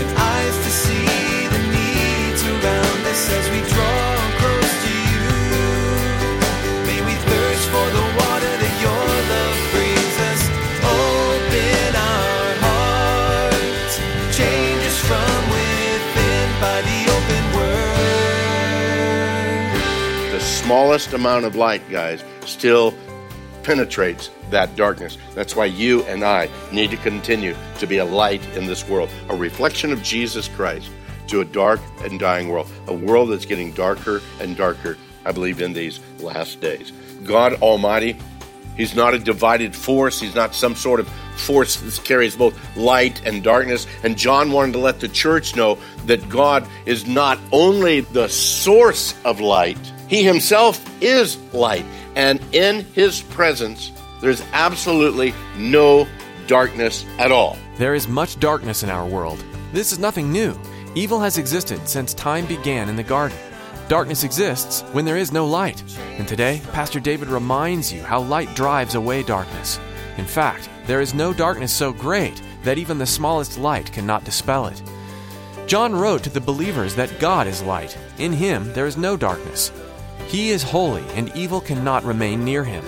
and eyes to see the needs around us as we draw. Smallest amount of light, guys, still penetrates that darkness. That's why you and I need to continue to be a light in this world, a reflection of Jesus Christ to a dark and dying world, a world that's getting darker and darker, I believe, in these last days. God Almighty, He's not a divided force. He's not some sort of force that carries both light and darkness. And John wanted to let the church know that God is not only the source of light, He Himself is light, and in His presence, there's absolutely no darkness at all. There is much darkness in our world. This is nothing new. Evil has existed since time began in the garden. Darkness exists when there is no light. And today, Pastor David reminds you how light drives away darkness. In fact, there is no darkness so great that even the smallest light cannot dispel it. John wrote to the believers that God is light. In Him, there is no darkness. He is holy, and evil cannot remain near Him.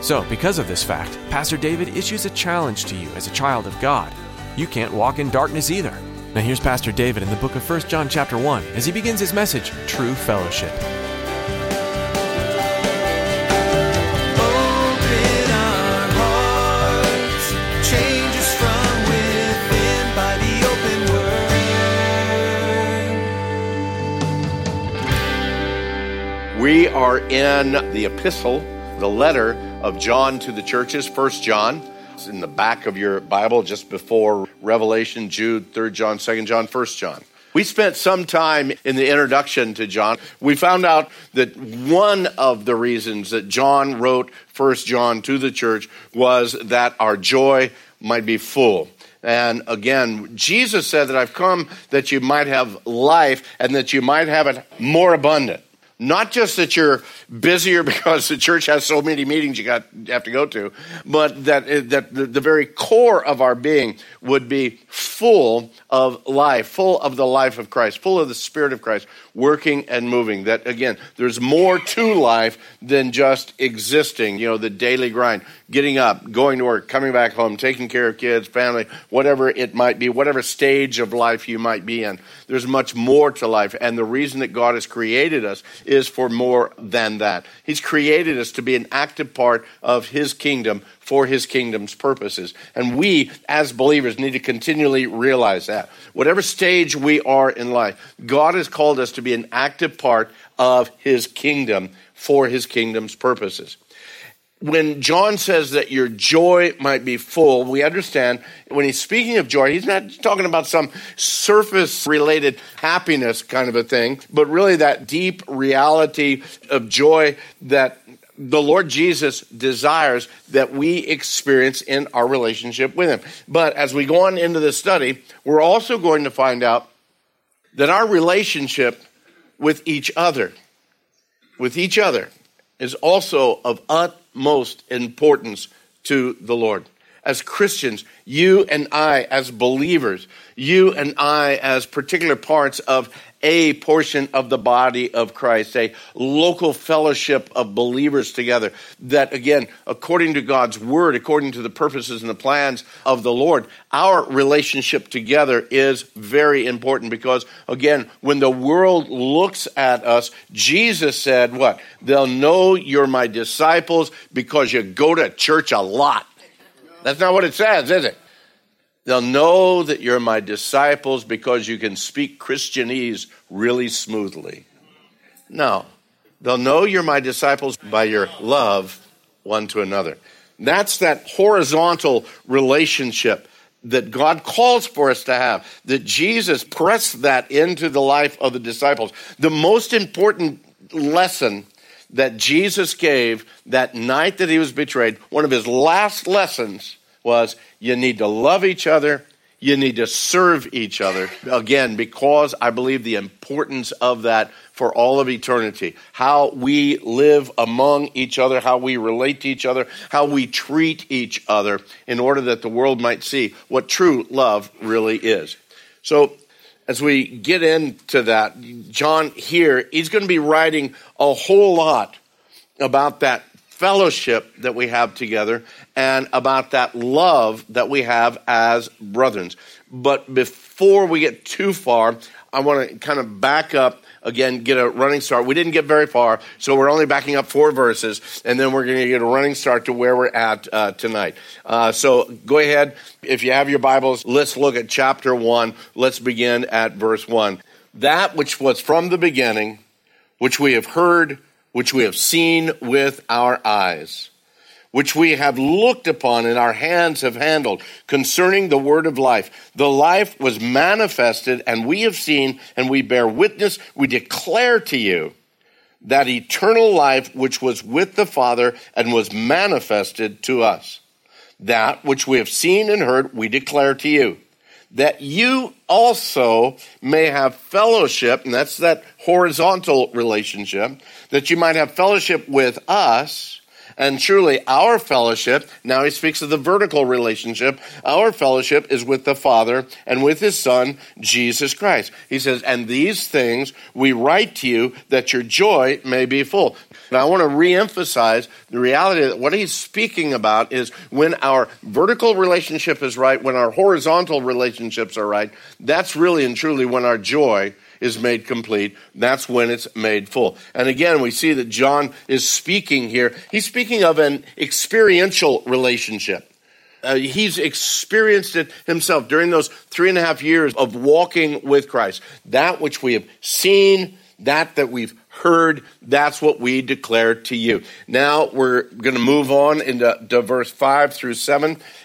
So, because of this fact, Pastor David issues a challenge to you as a child of God. You can't walk in darkness either. Now here's Pastor David in the book of 1 John chapter 1 as he begins his message, True Fellowship. We are in the epistle, the letter of John to the churches, 1 John. It's in the back of your Bible just before Revelation, Jude, 3 John, 2 John, 1 John. We spent some time in the introduction to John. We found out that one of the reasons that John wrote 1 John to the church was that our joy might be full. And again, Jesus said that I've come that you might have life and that you might have it more abundant. Not just that you're busier because the church has so many meetings you have to go to, but that the very core of our being would be full of life, full of the life of Christ, full of the Spirit of Christ, working and moving. That, again, there's more to life than just existing, the daily grind, getting up, going to work, coming back home, taking care of kids, family, whatever it might be, whatever stage of life you might be in. There's much more to life, and the reason that God has created us is for more than that. He's created us to be an active part of His kingdom for His kingdom's purposes. And we, as believers, need to continually realize that. Whatever stage we are in life, God has called us to be an active part of His kingdom for His kingdom's purposes. When John says that your joy might be full, we understand when he's speaking of joy, he's not talking about some surface-related happiness kind of a thing, but really that deep reality of joy that the Lord Jesus desires that we experience in our relationship with Him. But as we go on into this study, we're also going to find out that our relationship with each other, is also of utmost importance to the Lord. As Christians, you and I as believers, you and I as particular parts of a portion of the body of Christ, a local fellowship of believers together, that again, according to God's word, according to the purposes and the plans of the Lord, our relationship together is very important because, again, when the world looks at us, Jesus said what? They'll know you're my disciples because you go to church a lot. That's not what it says, is it? They'll know that you're my disciples because you can speak Christianese really smoothly. No, they'll know you're my disciples by your love one to another. That's that horizontal relationship that God calls for us to have, that Jesus pressed that into the life of the disciples. The most important lesson that Jesus gave that night that He was betrayed, one of His last lessons was you need to love each other, you need to serve each other. Again, because I believe the importance of that for all of eternity. How we live among each other, how we relate to each other, how we treat each other in order that the world might see what true love really is. So as we get into that, John here, he's going to be writing a whole lot about that fellowship that we have together and about that love that we have as brethren. But before we get too far, I want to kind of back up again, get a running start. We didn't get very far, so we're only backing up 4 verses, and then we're going to get a running start to where we're at tonight. So go ahead. If you have your Bibles, let's look at chapter 1. Let's begin at verse 1. That which was from the beginning, which we have heard, which we have seen with our eyes, which we have looked upon and our hands have handled, concerning the word of life. The life was manifested, and we have seen, and we bear witness, we declare to you that eternal life which was with the Father and was manifested to us. That which we have seen and heard, we declare to you, that you also may have fellowship, and that's that horizontal relationship, that you might have fellowship with us, and surely our fellowship, now he speaks of the vertical relationship, our fellowship is with the Father and with his Son, Jesus Christ. He says, and these things we write to you that your joy may be full. Now I want to reemphasize the reality that what he's speaking about is when our vertical relationship is right, when our horizontal relationships are right, that's really and truly when our joy is made complete. That's when it's made full. And again, we see that John is speaking here. He's speaking of an experiential relationship. He's experienced it himself during those 3.5 years of walking with Christ. That which we have seen, that we've heard, that's what we declare to you. Now we're going to move on into verse 5-7,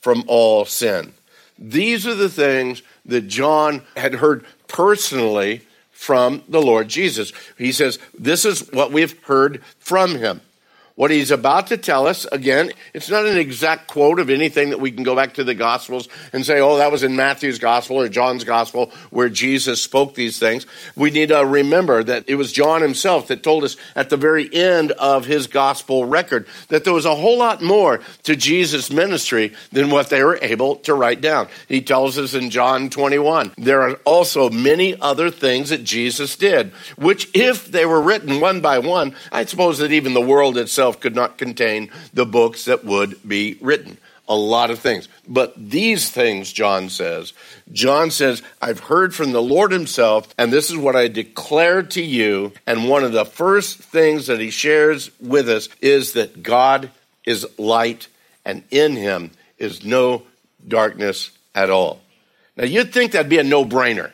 from all sin. These are the things that John had heard personally from the Lord Jesus. He says, this is what we've heard from him. What he's about to tell us, again, it's not an exact quote of anything that we can go back to the Gospels and say, oh, that was in Matthew's Gospel or John's Gospel where Jesus spoke these things. We need to remember that it was John himself that told us at the very end of his Gospel record that there was a whole lot more to Jesus' ministry than what they were able to write down. He tells us in John 21, there are also many other things that Jesus did, which if they were written one by one, I suppose that even the world itself could not contain the books that would be written. A lot of things. But these things, John says, I've heard from the Lord himself, and this is what I declare to you. And one of the first things that he shares with us is that God is light, and in him is no darkness at all. Now, you'd think that'd be a no-brainer,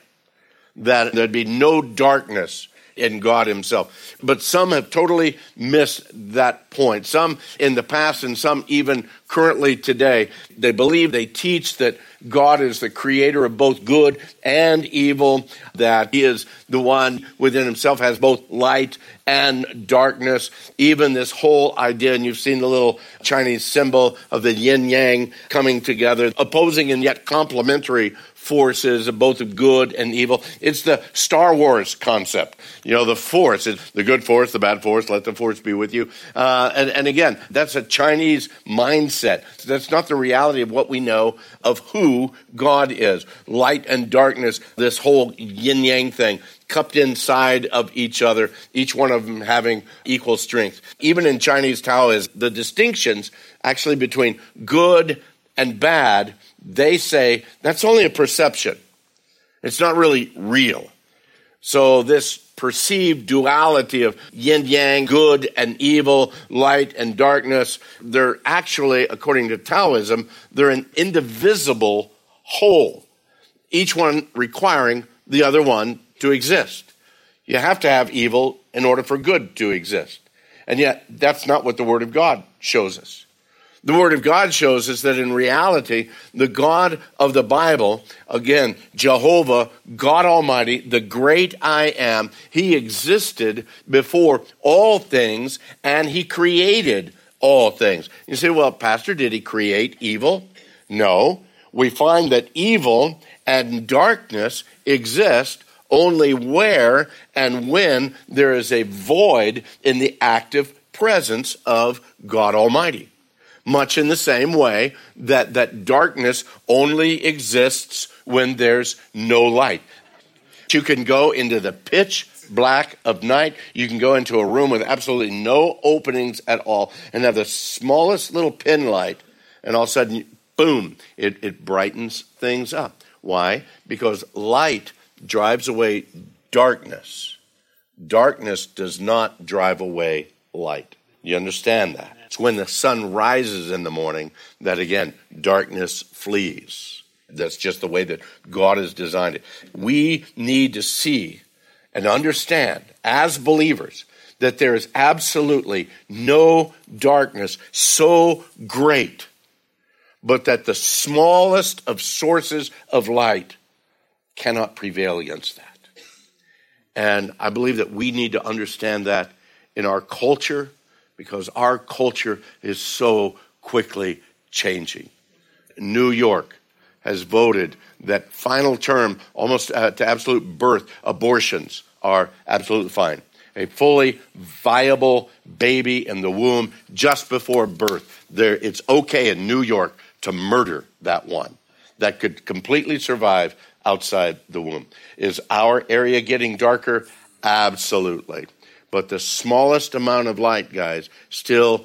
that there'd be no darkness in God himself. But some have totally missed that point. Some in the past and some even currently today, they believe, they teach that God is the creator of both good and evil, that he is the one within himself, has both light and darkness. Even this whole idea, and you've seen the little Chinese symbol of the yin-yang coming together, opposing and yet complementary forces of both of good and evil. It's the Star Wars concept. You know, the force, it's the good force, the bad force, let the force be with you. And again, that's a Chinese mindset. That's not the reality of what we know of who God is. Light and darkness, this whole yin-yang thing, cupped inside of each other, each one of them having equal strength. Even in Chinese Taoism, the distinctions actually between good and bad, they say that's only a perception. It's not really real. So this perceived duality of yin-yang, good and evil, light and darkness, they're actually, according to Taoism, they're an indivisible whole, each one requiring the other one to exist. You have to have evil in order for good to exist. And yet, that's not what the Word of God shows us. The Word of God shows us that in reality, the God of the Bible, again, Jehovah, God Almighty, the great I am, He existed before all things, and He created all things. You say, well, Pastor, did He create evil? No. We find that evil and darkness exist only where and when there is a void in the active presence of God Almighty. Much in the same way that darkness only exists when there's no light. You can go into the pitch black of night. You can go into a room with absolutely no openings at all and have the smallest little pin light, and all of a sudden, boom, it brightens things up. Why? Because light drives away darkness. Darkness does not drive away light. You understand that? It's when the sun rises in the morning that, again, darkness flees. That's just the way that God has designed it. We need to see and understand as believers that there is absolutely no darkness so great, but that the smallest of sources of light cannot prevail against that. And I believe that we need to understand that in our culture, because our culture is so quickly changing. New York has voted that final term, almost to absolute birth, abortions are absolutely fine. A fully viable baby in the womb just before birth, it's okay in New York to murder that one that could completely survive outside the womb. Is our area getting darker? Absolutely. But the smallest amount of light, guys, still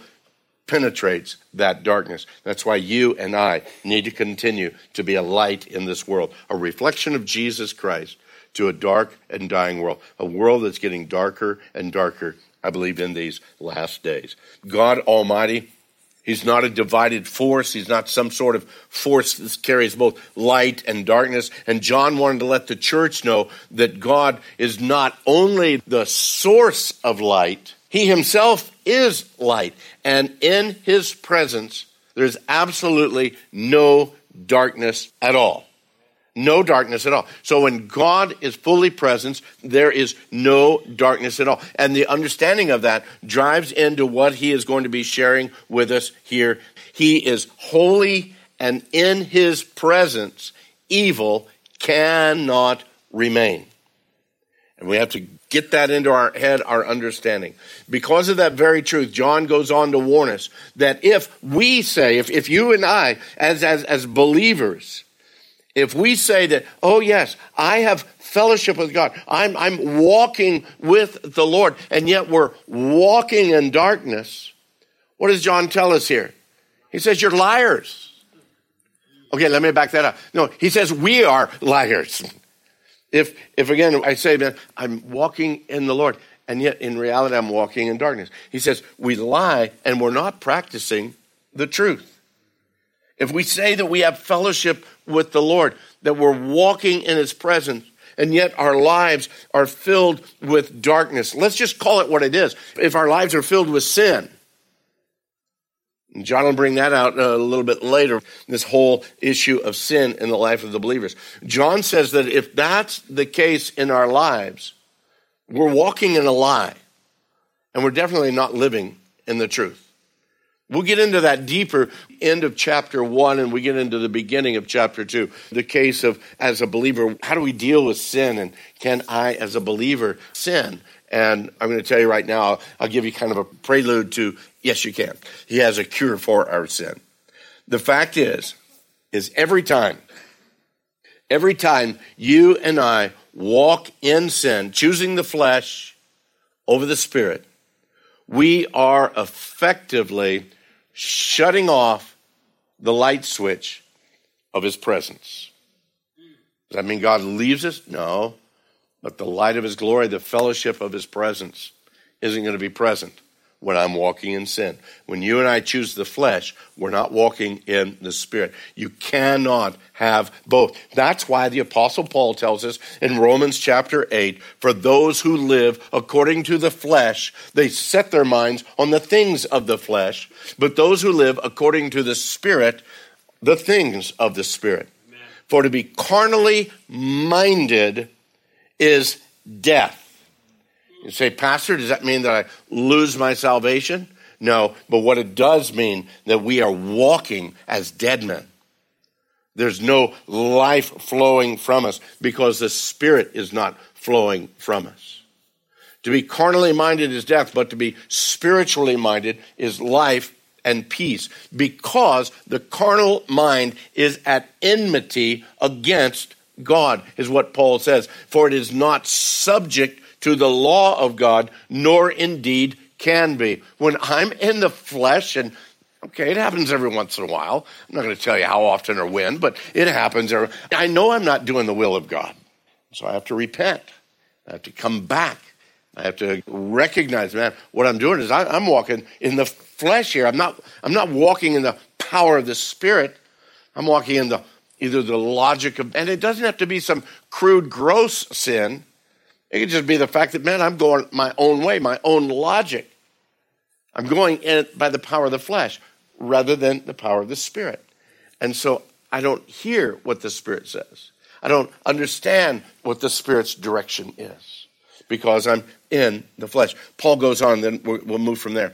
penetrates that darkness. That's why you and I need to continue to be a light in this world, a reflection of Jesus Christ to a dark and dying world, a world that's getting darker and darker, I believe, in these last days. God Almighty, He's not a divided force. He's not some sort of force that carries both light and darkness. And John wanted to let the church know that God is not only the source of light, He Himself is light. And in His presence, there's absolutely no darkness at all. No darkness at all. So when God is fully present, there is no darkness at all. And the understanding of that drives into what He is going to be sharing with us here. He is holy, and in His presence, evil cannot remain. And we have to get that into our head, our understanding. Because of that very truth, John goes on to warn us that if we say, if you and I, as believers, if we say that, oh yes, I have fellowship with God, I'm walking with the Lord, and yet we're walking in darkness, what does John tell us here? He says, you're liars. Okay, let me back that up. No, he says we are liars. If again, I say that I'm walking in the Lord, and yet in reality I'm walking in darkness. He says we lie and we're not practicing the truth. If we say that we have fellowship with the Lord, that we're walking in His presence, and yet our lives are filled with darkness, let's just call it what it is. If our lives are filled with sin, and John will bring that out a little bit later, this whole issue of sin in the life of the believers. John says that if that's the case in our lives, we're walking in a lie, and we're definitely not living in the truth. We'll get into that deeper end of chapter 1, and we get into the beginning of chapter 2, the case of, as a believer, how do we deal with sin, and can I, as a believer, sin? And I'm going to tell you right now, I'll give you kind of a prelude to, yes, you can. He has a cure for our sin. The fact is every time you and I walk in sin, choosing the flesh over the Spirit, we are effectively shutting off the light switch of His presence. Does that mean God leaves us? No. But the light of his glory, the fellowship of his presence, isn't going to be present when I'm walking in sin. When you and I choose the flesh, we're not walking in the Spirit. You cannot have both. That's why the Apostle Paul tells us in Romans chapter 8, for those who live according to the flesh, they set their minds on the things of the flesh, but those who live according to the Spirit, the things of the Spirit. Amen. For to be carnally minded is death. You say, Pastor, does that mean that I lose my salvation? No, but what it does mean that we are walking as dead men. There's no life flowing from us because the Spirit is not flowing from us. To be carnally minded is death, but to be spiritually minded is life and peace, because the carnal mind is at enmity against God, is what Paul says. For it is not subject to the law of God, nor indeed can be. When I'm in the flesh, and okay, it happens every once in a while. I'm not going to tell you how often or when, but it happens. I know I'm not doing the will of God. So I have to repent. I have to come back. I have to recognize, man, what I'm doing is I'm walking in the flesh here. I'm not walking in the power of the Spirit. I'm walking in either the logic of, and it doesn't have to be some crude, gross sin. It could just be the fact that, man, I'm going my own way, my own logic. I'm going in by the power of the flesh rather than the power of the Spirit. And so I don't hear what the Spirit says. I don't understand what the Spirit's direction is because I'm in the flesh. Paul goes on, then we'll move from there.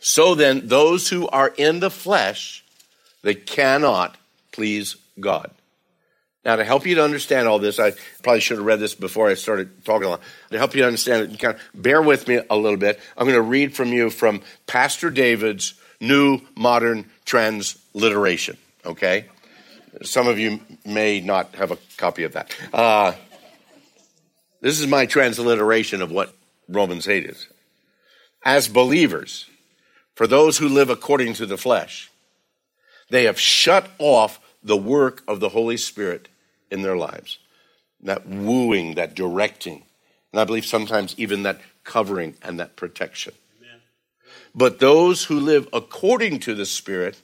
So then, those who are in the flesh, they cannot please God. Now, to help you to understand all this, I probably should have read this before I started talking a lot. To help you understand it, you kind of bear with me a little bit. I'm going to read from Pastor David's New Modern Transliteration, okay? Some of you may not have a copy of that. This is my transliteration of what Romans 8 is. As believers, for those who live according to the flesh, they have shut off the work of the Holy Spirit in their lives, that wooing, that directing, and I believe sometimes even that covering and that protection. Amen. But those who live according to the Spirit,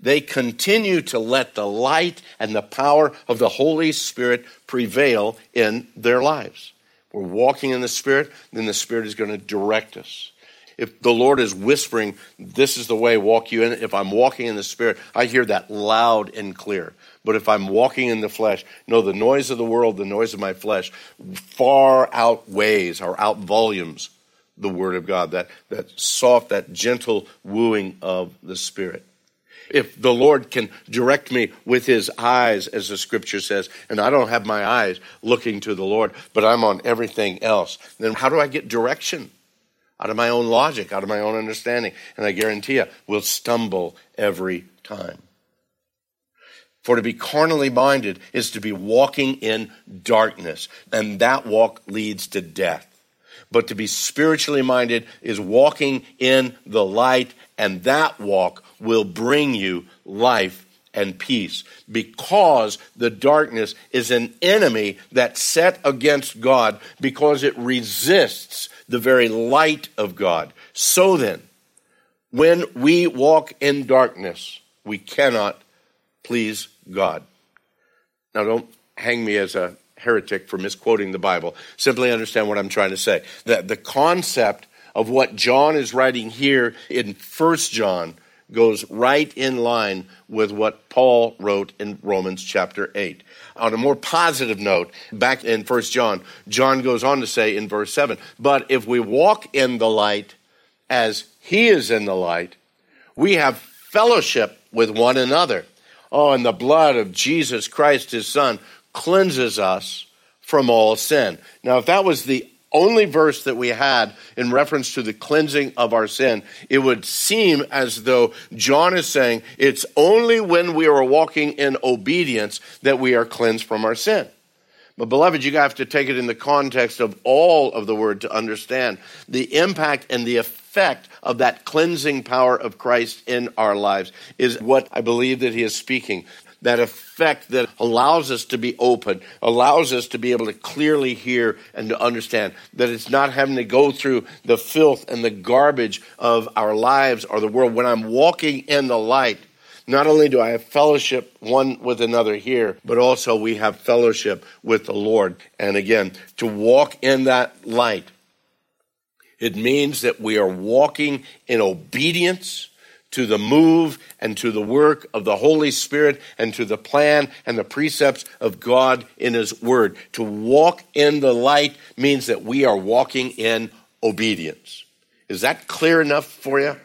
they continue to let the light and the power of the Holy Spirit prevail in their lives. We're walking in the Spirit, then the Spirit is going to direct us. If the Lord is whispering, this is the way, walk you in it. If I'm walking in the Spirit, I hear that loud and clear. But if I'm walking in the flesh, no, the noise of the world, the noise of my flesh, far outweighs or outvolumes the Word of God, that soft, that gentle wooing of the Spirit. If the Lord can direct me with his eyes, as the scripture says, and I don't have my eyes looking to the Lord, but I'm on everything else, then how do I get direction? Out of my own logic, out of my own understanding. And I guarantee you, we'll stumble every time. For to be carnally minded is to be walking in darkness, and that walk leads to death. But to be spiritually minded is walking in the light, and that walk will bring you life and peace, because the darkness is an enemy that's set against God, because it resists the very light of God. So then, when we walk in darkness, we cannot please God. Now, don't hang me as a heretic for misquoting the Bible. Simply understand what I'm trying to say. That the concept of what John is writing here in 1 John goes right in line with what Paul wrote in Romans chapter 8. On a more positive note, back in 1 John, John goes on to say in verse 7, but if we walk in the light as he is in the light, we have fellowship with one another. Oh, and the blood of Jesus Christ, his son, cleanses us from all sin. Now, if that was the only verse that we had in reference to the cleansing of our sin, it would seem as though John is saying it's only when we are walking in obedience that we are cleansed from our sin. But beloved, you have to take it in the context of all of the word to understand the impact and the effect of that cleansing power of Christ in our lives is what I believe that he is speaking. that effect that allows us to be open, allows us to be able to clearly hear and to understand, that it's not having to go through the filth and the garbage of our lives or the world. When I'm walking in the light, not only do I have fellowship one with another here, but also we have fellowship with the Lord. And again, to walk in that light, it means that we are walking in obedience to the move and to the work of the Holy Spirit and to the plan and the precepts of God in His Word. To walk in the light means that we are walking in obedience. Is that clear enough for you?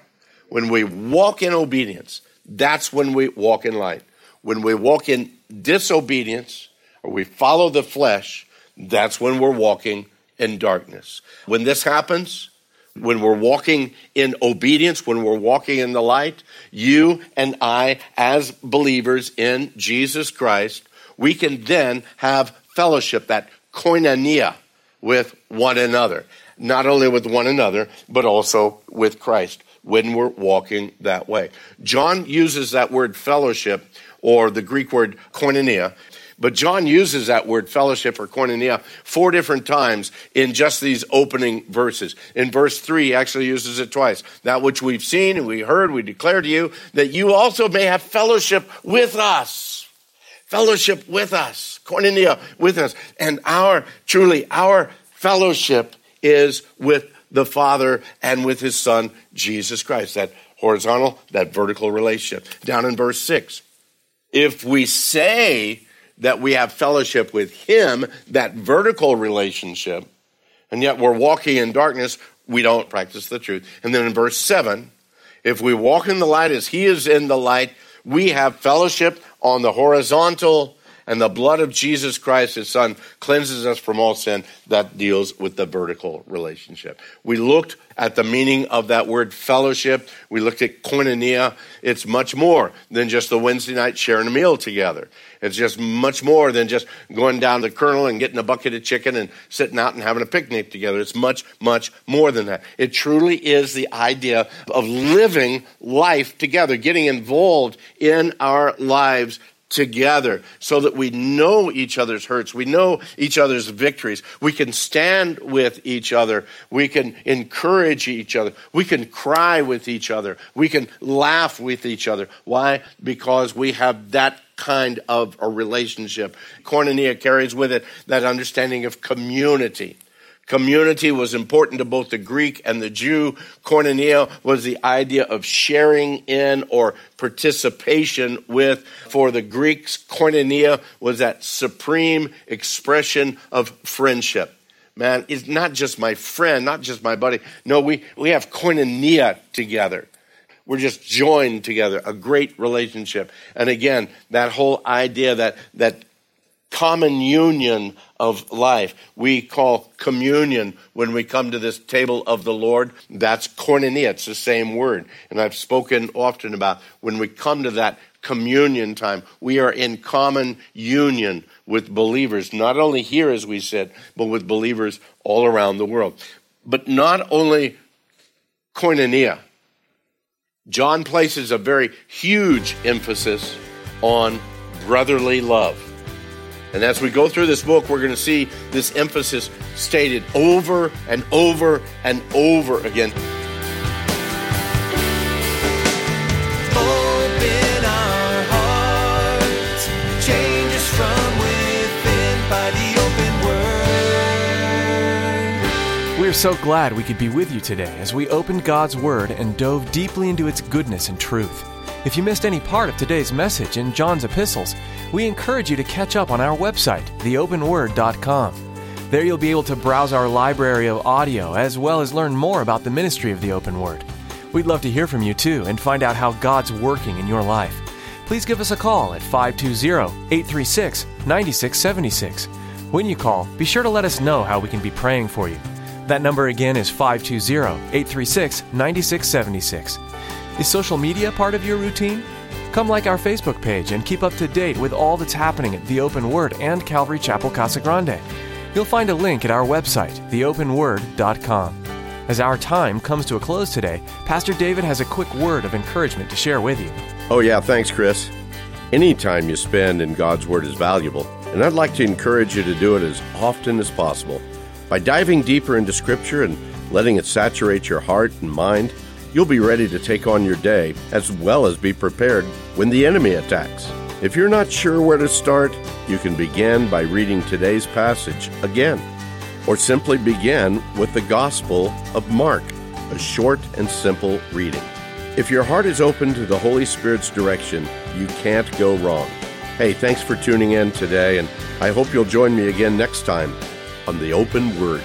When we walk in obedience, that's when we walk in light. When we walk in disobedience, or we follow the flesh, that's when we're walking in darkness. When this happens, when we're walking in obedience, when we're walking in the light, you and I, as believers in Jesus Christ, we can then have fellowship, that koinonia, with one another. Not only with one another, but also with Christ, when we're walking that way. John uses that word fellowship, or the Greek word koinonia, but John uses that word fellowship or koinonia 4 different times in just these opening verses. In verse 3, he actually uses it twice. That which we've seen and we heard, we declare to you, that you also may have fellowship with us. Fellowship with us, koinonia with us. And our fellowship is with the Father and with His Son, Jesus Christ. That horizontal, that vertical relationship. Down in verse 6, if we say that we have fellowship with Him, that vertical relationship, and yet we're walking in darkness, we don't practice the truth. And then in verse 7, if we walk in the light as He is in the light, we have fellowship on the horizontal, and the blood of Jesus Christ, His Son, cleanses us from all sin. That deals with the vertical relationship. We looked at the meaning of that word fellowship. We looked at koinonia. It's much more than just the Wednesday night sharing a meal together. It's just much more than just going down to Colonel and getting a bucket of chicken and sitting out and having a picnic together. It's much, much more than that. It truly is the idea of living life together, getting involved in our lives together, so that we know each other's hurts, we know each other's victories, we can stand with each other, we can encourage each other, we can cry with each other, we can laugh with each other. Why? Because we have that kind of a relationship. Koinonia carries with it that understanding of community. Community was important to both the Greek and the Jew. Koinonia was the idea of sharing in or participation with. For the Greeks, koinonia was that supreme expression of friendship. Man, it's not just my friend, not just my buddy. No, we have koinonia together. We're just joined together, a great relationship. And again, that whole idea, that common union of life, we call communion when we come to this table of the Lord. That's koinonia. It's the same word. And I've spoken often about when we come to that communion time, we are in common union with believers, not only here as we sit, but with believers all around the world. But not only koinonia, John places a very huge emphasis on brotherly love. And as we go through this book, we're going to see this emphasis stated over and over and over again. Open our hearts, change us from within by the open word. We're so glad we could be with you today as we opened God's Word and dove deeply into its goodness and truth. If you missed any part of today's message in John's epistles, we encourage you to catch up on our website, theopenword.com. There you'll be able to browse our library of audio as well as learn more about the ministry of the Open Word. We'd love to hear from you too and find out how God's working in your life. Please give us a call at 520-836-9676. When you call, be sure to let us know how we can be praying for you. That number again is 520-836-9676. Is social media part of your routine? Come like our Facebook page and keep up to date with all that's happening at The Open Word and Calvary Chapel Casa Grande. You'll find a link at our website, theopenword.com. As our time comes to a close today, Pastor David has a quick word of encouragement to share with you. Oh yeah, thanks, Chris. Any time you spend in God's Word is valuable, and I'd like to encourage you to do it as often as possible. By diving deeper into Scripture and letting it saturate your heart and mind, you'll be ready to take on your day, as well as be prepared when the enemy attacks. If you're not sure where to start, you can begin by reading today's passage again, or simply begin with the Gospel of Mark, a short and simple reading. If your heart is open to the Holy Spirit's direction, you can't go wrong. Hey, thanks for tuning in today, and I hope you'll join me again next time on The Open Word.